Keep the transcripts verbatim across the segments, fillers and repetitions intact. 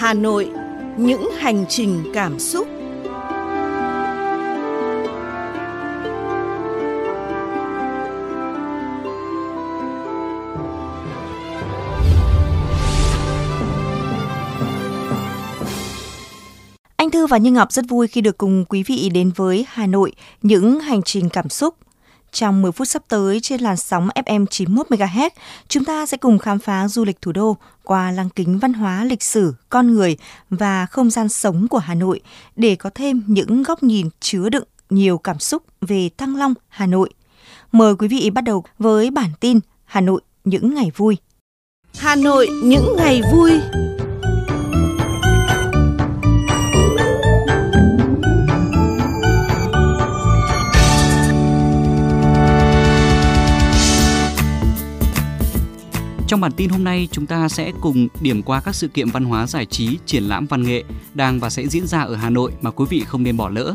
Hà Nội, những hành trình cảm xúc. Anh Thư và Như Ngọc rất vui khi được cùng quý vị đến với Hà Nội, những hành trình cảm xúc. Trong mười phút sắp tới trên làn sóng ép em chín mươi mốt mê ga héc, chúng ta sẽ cùng khám phá du lịch thủ đô qua lăng kính văn hóa, lịch sử, con người và không gian sống của Hà Nội để có thêm những góc nhìn chứa đựng nhiều cảm xúc về Thăng Long, Hà Nội. Mời quý vị bắt đầu với bản tin Hà Nội những ngày vui. Hà Nội những ngày vui. Trong bản tin hôm nay, chúng ta sẽ cùng điểm qua các sự kiện văn hóa giải trí, triển lãm văn nghệ đang và sẽ diễn ra ở Hà Nội mà quý vị không nên bỏ lỡ.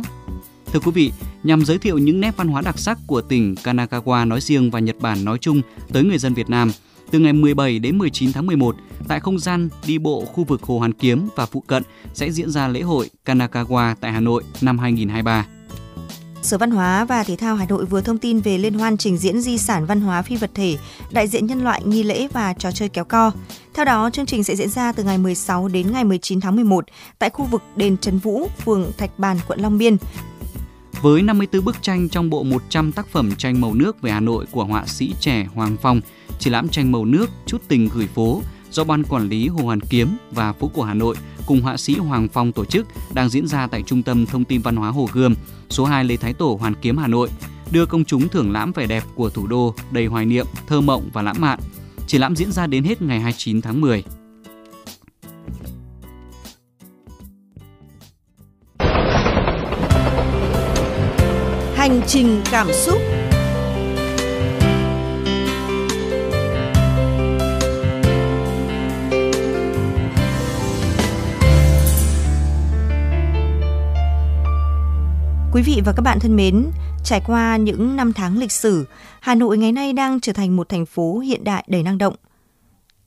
Thưa quý vị, nhằm giới thiệu những nét văn hóa đặc sắc của tỉnh Kanagawa nói riêng và Nhật Bản nói chung tới người dân Việt Nam, từ ngày mười bảy đến mười chín tháng mười một, tại không gian đi bộ khu vực Hồ Hoàn Kiếm và phụ cận sẽ diễn ra lễ hội Kanagawa tại Hà Nội năm hai không hai ba. Sở Văn hóa và Thể thao Hà Nội vừa thông tin về liên hoan trình diễn di sản văn hóa phi vật thể, đại diện nhân loại, nghi lễ và trò chơi kéo co. Theo đó, chương trình sẽ diễn ra từ ngày mười sáu đến ngày mười chín tháng mười một tại khu vực đền Trần Vũ, phường Thạch Bàn, quận Long Biên. Với năm mươi tư bức tranh trong bộ một trăm tác phẩm tranh màu nước về Hà Nội của họa sĩ trẻ Hoàng Phong, triển lãm tranh màu nước Chút tình gửi phố do Ban Quản lý Hồ Hoàn Kiếm và Phố cổ Hà Nội cùng họa sĩ Hoàng Phong tổ chức đang diễn ra tại Trung tâm Thông tin Văn hóa Hồ Gươm, số hai Lê Thái Tổ, Hoàn Kiếm, Hà Nội, đưa công chúng thưởng lãm vẻ đẹp của thủ đô đầy hoài niệm, thơ mộng và lãng mạn. Triển lãm diễn ra đến hết ngày hai mươi chín tháng mười. Hành trình cảm xúc. Quý vị và các bạn thân mến, trải qua những năm tháng lịch sử, Hà Nội ngày nay đang trở thành một thành phố hiện đại đầy năng động.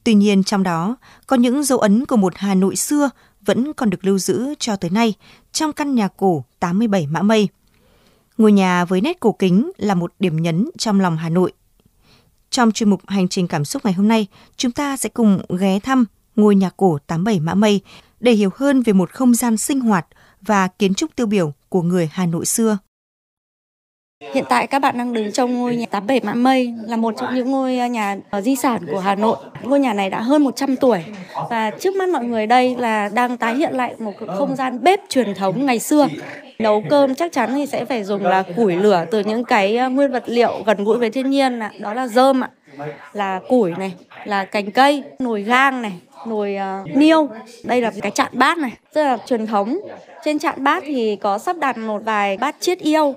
Tuy nhiên trong đó, có những dấu ấn của một Hà Nội xưa vẫn còn được lưu giữ cho tới nay trong căn nhà cổ tám mươi bảy Mã Mây. Ngôi nhà với nét cổ kính là một điểm nhấn trong lòng Hà Nội. Trong chuyên mục Hành trình cảm xúc ngày hôm nay, chúng ta sẽ cùng ghé thăm ngôi nhà cổ tám mươi bảy Mã Mây để hiểu hơn về một không gian sinh hoạt và kiến trúc tiêu biểu của người Hà Nội xưa. Hiện tại các bạn đang đứng trong ngôi nhà tám mươi bảy Mã Mây, là một trong những ngôi nhà di sản của Hà Nội. Ngôi nhà này đã hơn một trăm tuổi và trước mắt mọi người đây là đang tái hiện lại một không gian bếp truyền thống ngày xưa. Nấu cơm chắc chắn thì sẽ phải dùng là củi lửa từ những cái nguyên vật liệu gần gũi với thiên nhiên, đó là rơm, là củi này, là cành cây, nồi gang này, nồi uh, niêu. Đây là cái chạn bát này, rất là truyền thống. Trên chạn bát thì có sắp đặt một vài bát chiết yêu.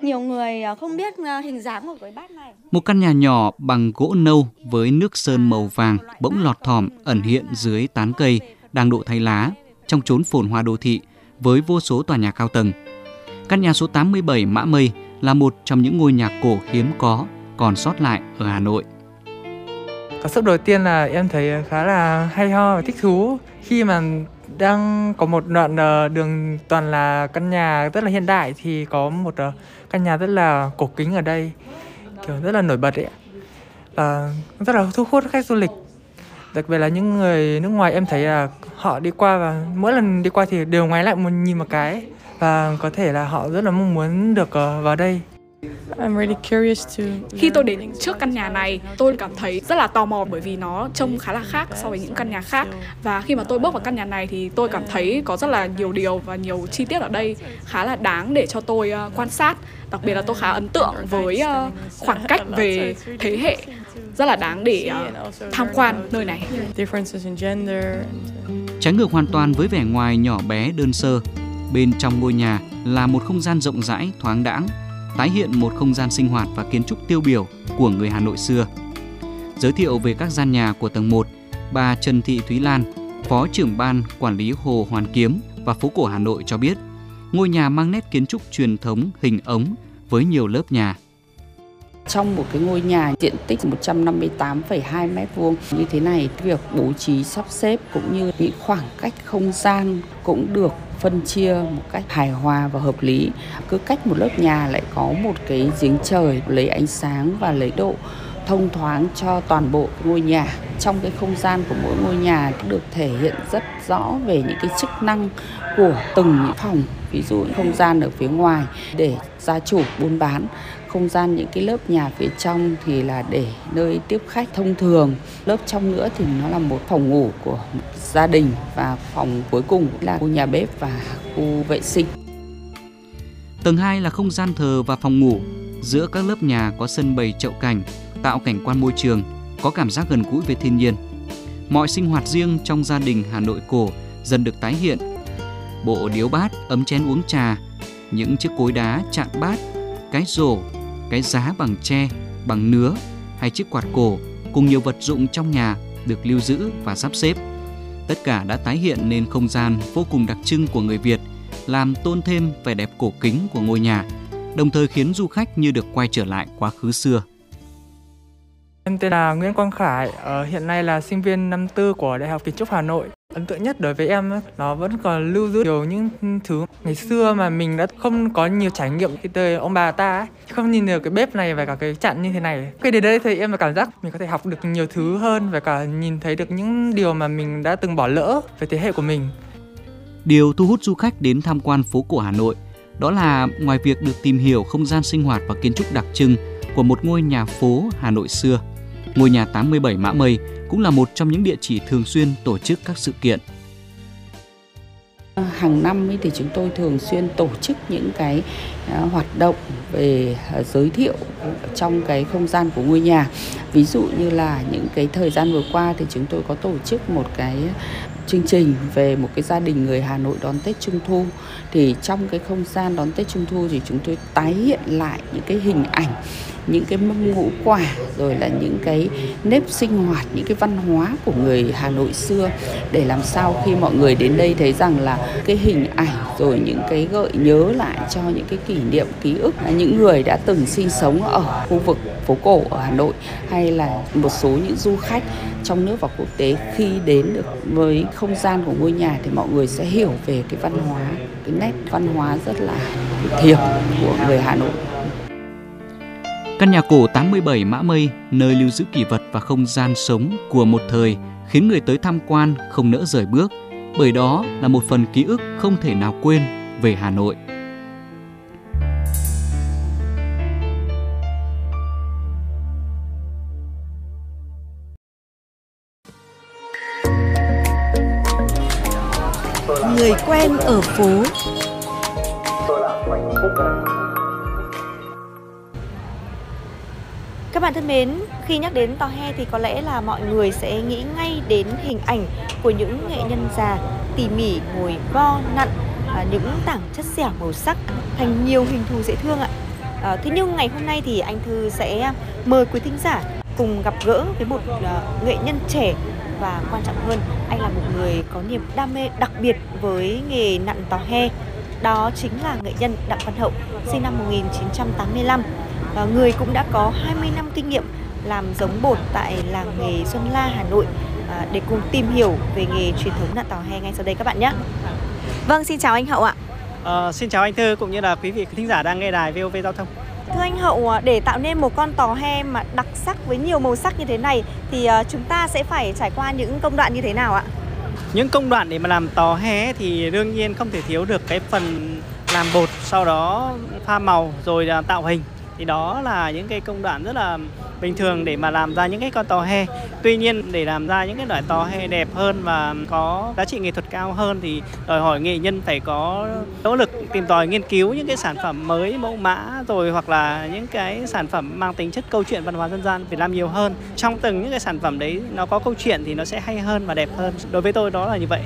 Nhiều người không biết hình dáng của cái bát này. Một căn nhà nhỏ bằng gỗ nâu với nước sơn màu vàng bỗng lọt thỏm ẩn hiện dưới tán cây đang độ thay lá trong chốn phồn hoa đô thị với vô số tòa nhà cao tầng. Căn nhà số tám mươi bảy Mã Mây là một trong những ngôi nhà cổ hiếm có còn sót lại ở Hà Nội. Cảm xúc đầu tiên là em thấy khá là hay ho và thích thú khi mà đang có một đoạn đường toàn là căn nhà rất là hiện đại thì có một căn nhà rất là cổ kính ở đây, kiểu rất là nổi bật ấy, và rất là thu hút khách du lịch, đặc biệt là những người nước ngoài. Em thấy là họ đi qua và mỗi lần đi qua thì đều ngoái lại một nhìn một cái và có thể là họ rất là mong muốn được vào đây. I'm really curious to... Khi tôi đến trước căn nhà này, tôi cảm thấy rất là tò mò bởi vì nó trông khá là khác so với những căn nhà khác. Và khi mà tôi bước vào căn nhà này thì tôi cảm thấy có rất là nhiều điều và nhiều chi tiết ở đây khá là đáng để cho tôi quan sát. Đặc biệt là tôi khá ấn tượng với khoảng cách về thế hệ, rất là đáng để tham quan nơi này. Trái ngược hoàn toàn với vẻ ngoài nhỏ bé đơn sơ, bên trong ngôi nhà là một không gian rộng rãi, thoáng đãng, tái hiện một không gian sinh hoạt và kiến trúc tiêu biểu của người Hà Nội xưa. Giới thiệu về các gian nhà của tầng một, bà Trần Thị Thúy Lan, Phó trưởng Ban Quản lý Hồ Hoàn Kiếm và Phố cổ Hà Nội cho biết, ngôi nhà mang nét kiến trúc truyền thống hình ống với nhiều lớp nhà. Trong một cái ngôi nhà diện tích một trăm năm mươi tám phẩy hai mét vuông như thế này, việc bố trí sắp xếp cũng như những khoảng cách không gian cũng được phân chia một cách hài hòa và hợp lý. Cứ cách một lớp nhà lại có một cái giếng trời lấy ánh sáng và lấy độ thông thoáng cho toàn bộ ngôi nhà. Trong cái không gian của mỗi ngôi nhà được thể hiện rất rõ về những cái chức năng của từng những phòng. Ví dụ không gian ở phía ngoài để gia chủ buôn bán, không gian những cái lớp nhà phía trong thì là để nơi tiếp khách thông thường, lớp trong nữa thì nó là một phòng ngủ của gia đình, và phòng cuối cùng là khu nhà bếp và khu vệ sinh. Tầng hai là không gian thờ và phòng ngủ. Giữa các lớp nhà có sân bày chậu cảnh, tạo cảnh quan môi trường, có cảm giác gần gũi với thiên nhiên. Mọi sinh hoạt riêng trong gia đình Hà Nội cổ dần được tái hiện. Bộ điếu bát, ấm chén uống trà, những chiếc cối đá chạm bát, cái rổ, cái giá bằng tre, bằng nứa hay chiếc quạt cổ cùng nhiều vật dụng trong nhà được lưu giữ và sắp xếp. Tất cả đã tái hiện nên không gian vô cùng đặc trưng của người Việt, làm tôn thêm vẻ đẹp cổ kính của ngôi nhà, đồng thời khiến du khách như được quay trở lại quá khứ xưa. Em tên là Nguyễn Quang Khải, hiện nay là sinh viên năm tư của Đại học Kiến trúc Hà Nội. Ấn tượng nhất đối với em nó vẫn còn lưu giữ nhiều những thứ ngày xưa mà mình đã không có nhiều trải nghiệm khi tới ông bà ta ấy. Không nhìn được cái bếp này và cả cái chạn như thế này. Khi đến đây thì em cảm giác mình có thể học được nhiều thứ hơn và cả nhìn thấy được những điều mà mình đã từng bỏ lỡ về thế hệ của mình. Điều thu hút du khách đến tham quan phố cổ Hà Nội đó là ngoài việc được tìm hiểu không gian sinh hoạt và kiến trúc đặc trưng của một ngôi nhà phố Hà Nội xưa, ngôi nhà tám mươi bảy Mã Mây cũng là một trong những địa chỉ thường xuyên tổ chức các sự kiện. Hàng năm thì chúng tôi thường xuyên tổ chức những cái hoạt động về giới thiệu trong cái không gian của ngôi nhà. Ví dụ như là những cái thời gian vừa qua thì chúng tôi có tổ chức một cái chương trình về một cái gia đình người Hà Nội đón Tết Trung Thu. Thì trong cái không gian đón Tết Trung Thu thì chúng tôi tái hiện lại những cái hình ảnh, những cái mâm ngũ quả, rồi là những cái nếp sinh hoạt, những cái văn hóa của người Hà Nội xưa, để làm sao khi mọi người đến đây thấy rằng là cái hình ảnh rồi những cái gợi nhớ lại cho những cái kỷ niệm, ký ức những người đã từng sinh sống ở khu vực phố cổ ở Hà Nội, hay là một số những du khách trong nước và quốc tế khi đến được với không gian của ngôi nhà thì mọi người sẽ hiểu về cái văn hóa, cái nét văn hóa rất là thiêng của người Hà Nội. Căn nhà cổ tám mươi bảy Mã Mây, nơi lưu giữ kỷ vật và không gian sống của một thời, khiến người tới tham quan không nỡ rời bước, bởi đó là một phần ký ức không thể nào quên về Hà Nội. Người quen ở phố. Các bạn thân mến, khi nhắc đến tò he thì có lẽ là mọi người sẽ nghĩ ngay đến hình ảnh của những nghệ nhân già tỉ mỉ ngồi vo nặn à, những tảng chất xẻo màu sắc thành nhiều hình thù dễ thương ạ. À, thế nhưng ngày hôm nay thì anh Thư sẽ mời quý thính giả cùng gặp gỡ với một uh, nghệ nhân trẻ, và quan trọng hơn, anh là một người có niềm đam mê đặc biệt với nghề nặn tò he. Đó chính là nghệ nhân Đặng Văn Hậu, sinh năm một nghìn chín trăm tám mươi lăm. À, người cũng đã có hai mươi năm kinh nghiệm làm giống bột tại làng nghề Xuân La, Hà Nội, à, để cùng tìm hiểu về nghề truyền thống nặn tò he ngay sau đây các bạn nhé. Vâng, xin chào anh Hậu ạ. À, xin chào anh Thư cũng như là quý vị thính giả đang nghe đài vê o vê Giao thông. Thưa anh Hậu, để tạo nên một con tò he mà đặc sắc với nhiều màu sắc như thế này thì chúng ta sẽ phải trải qua những công đoạn như thế nào ạ? Những công đoạn để mà làm tò he thì đương nhiên không thể thiếu được cái phần làm bột, sau đó pha màu rồi tạo hình. Thì đó là những cái công đoạn rất là bình thường để mà làm ra những cái con tò he. Tuy nhiên để làm ra những cái loại tò he đẹp hơn và có giá trị nghệ thuật cao hơn thì đòi hỏi nghệ nhân phải có nỗ lực tìm tòi nghiên cứu những cái sản phẩm mới, mẫu mã rồi hoặc là những cái sản phẩm mang tính chất câu chuyện văn hóa dân gian Việt Nam nhiều hơn. Trong từng những cái sản phẩm đấy nó có câu chuyện thì nó sẽ hay hơn và đẹp hơn. Đối với tôi đó là như vậy.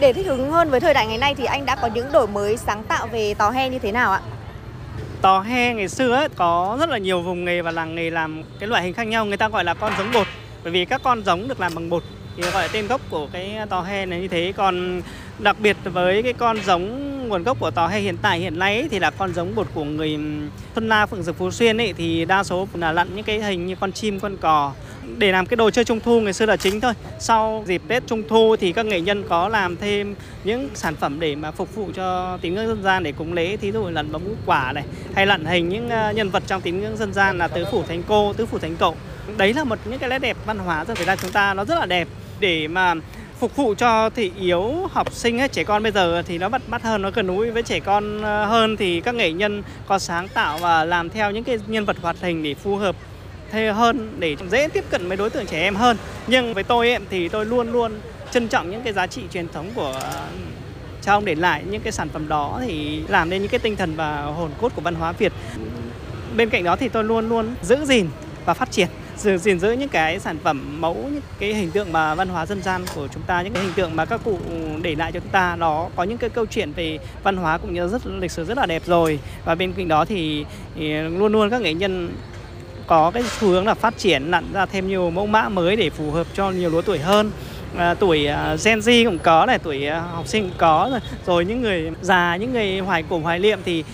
Để thích ứng hơn với thời đại ngày nay thì anh đã có những đổi mới sáng tạo về tò he như thế nào ạ? Tò he ngày xưa ấy, có rất là nhiều vùng nghề và làng nghề làm cái loại hình khác nhau, người ta gọi là con giống bột, bởi vì các con giống được làm bằng bột thì gọi là tên gốc của cái tò he này như thế. Còn đặc biệt với cái con giống nguồn gốc của tàu hay hiện tại hiện nay ấy, thì là con giống bột của người Xuân La, Phượng Dực, Phú Xuyên ấy, thì đa số là lặn những cái hình như con chim, con cò để làm cái đồ chơi trung thu ngày xưa là chính thôi. Sau dịp Tết Trung Thu thì các nghệ nhân có làm thêm những sản phẩm để mà phục vụ cho tín ngưỡng dân gian để cúng lễ, thí dụ lặn bấm ngũ quả này, hay lặn hình những nhân vật trong tín ngưỡng dân gian là tứ phủ thánh cô, tứ phủ thánh cậu. Đấy là một những cái nét đẹp văn hóa dân Việt Nam chúng ta, nó rất là đẹp để mà phục vụ cho thị yếu học sinh ấy. Trẻ con bây giờ thì nó bắt mắt hơn, nó gần gũi với trẻ con hơn, thì các nghệ nhân có sáng tạo và làm theo những cái nhân vật hoạt hình để phù hợp thế hơn, để dễ tiếp cận với đối tượng trẻ em hơn. Nhưng với tôi ấy, thì tôi luôn luôn trân trọng những cái giá trị truyền thống của cha ông để lại, những cái sản phẩm đó thì làm nên những cái tinh thần và hồn cốt của văn hóa Việt. Bên cạnh đó thì tôi luôn luôn giữ gìn và phát triển, gìn giữ những cái sản phẩm mẫu, những cái hình tượng mà văn hóa dân gian của chúng ta, những cái hình tượng mà các cụ để lại cho chúng ta, nó có những cái câu chuyện về văn hóa cũng như rất lịch sử rất là đẹp rồi. Và bên cạnh đó thì, thì luôn luôn các nghệ nhân có cái xu hướng là phát triển, nặn ra thêm nhiều mẫu mã mới để phù hợp cho nhiều lứa tuổi hơn. À, tuổi Gen Z cũng có này, tuổi học sinh cũng có rồi, rồi những người già, những người hoài cổ hoài niệm thì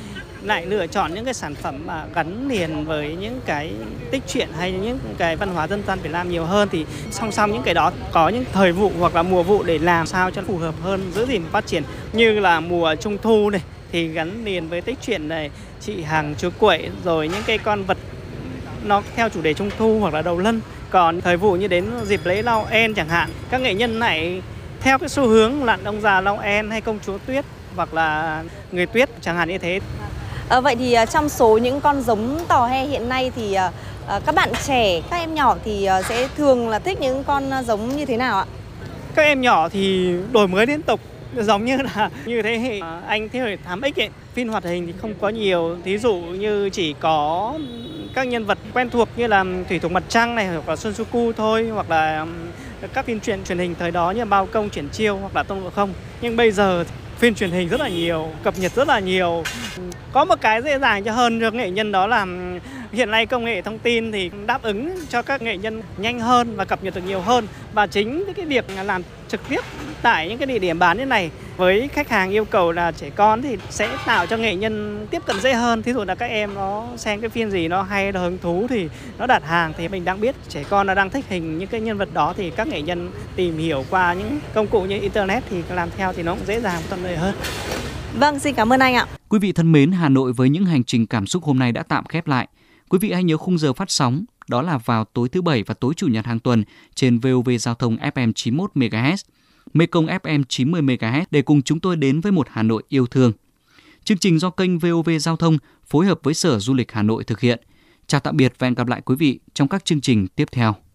lại lựa chọn những cái sản phẩm mà gắn liền với những cái tích truyện hay những cái văn hóa dân gian Việt Nam nhiều hơn. Thì song song những cái đó có những thời vụ hoặc là mùa vụ để làm sao cho phù hợp hơn, giữ gìn phát triển. Như là mùa Trung Thu này thì gắn liền với tích truyện này, chị Hằng, chú Quậy, rồi những cái con vật nó theo chủ đề Trung Thu hoặc là đầu lân. Còn thời vụ như đến dịp lễ Noel chẳng hạn, các nghệ nhân này theo cái xu hướng lặn ông già Noel hay công chúa Tuyết hoặc là người Tuyết chẳng hạn như thế. À, vậy thì trong số những con giống tò he hiện nay thì à, các bạn trẻ, các em nhỏ thì à, sẽ thường là thích những con giống như thế nào ạ? Các em nhỏ thì đổi mới liên tục, giống như là như thế hệ à, anh thế hệ tám ích ấy, phim hoạt hình thì không có nhiều, thí dụ như chỉ có các nhân vật quen thuộc như là Thủy Thủ Mặt Trăng này hoặc là Sunsuku thôi, hoặc là các phim truyện truyền hình thời đó như Bao Công, Triển Chiêu hoặc là Tôn Ngộ Không. Nhưng bây giờ thì phim truyền hình rất là nhiều, cập nhật rất là nhiều. Có một cái dễ dàng cho hơn cho nghệ nhân đó là hiện nay công nghệ thông tin thì đáp ứng cho các nghệ nhân nhanh hơn và cập nhật được nhiều hơn. Và chính cái việc làm trực tiếp tại những cái địa điểm bán như này với khách hàng yêu cầu là trẻ con thì sẽ tạo cho nghệ nhân tiếp cận dễ hơn. Thí dụ là các em nó xem cái phim gì nó hay, nó hứng thú thì nó đặt hàng, thì mình đang biết trẻ con nó đang thích hình những cái nhân vật đó, thì các nghệ nhân tìm hiểu qua những công cụ như Internet thì làm theo thì nó cũng dễ dàng, thuận lợi hơn. Vâng, xin cảm ơn anh ạ. Quý vị thân mến, Hà Nội với những hành trình cảm xúc hôm nay đã tạm khép lại. Quý vị hãy nhớ khung giờ phát sóng, đó là vào tối thứ Bảy và tối Chủ nhật hàng tuần trên vê o vê Giao thông ép em chín mươi mốt mê ga héc, Mekong ép em chín mươi mê ga héc để cùng chúng tôi đến với một Hà Nội yêu thương. Chương trình do kênh vê o vê Giao thông phối hợp với Sở Du lịch Hà Nội thực hiện. Chào tạm biệt và hẹn gặp lại quý vị trong các chương trình tiếp theo.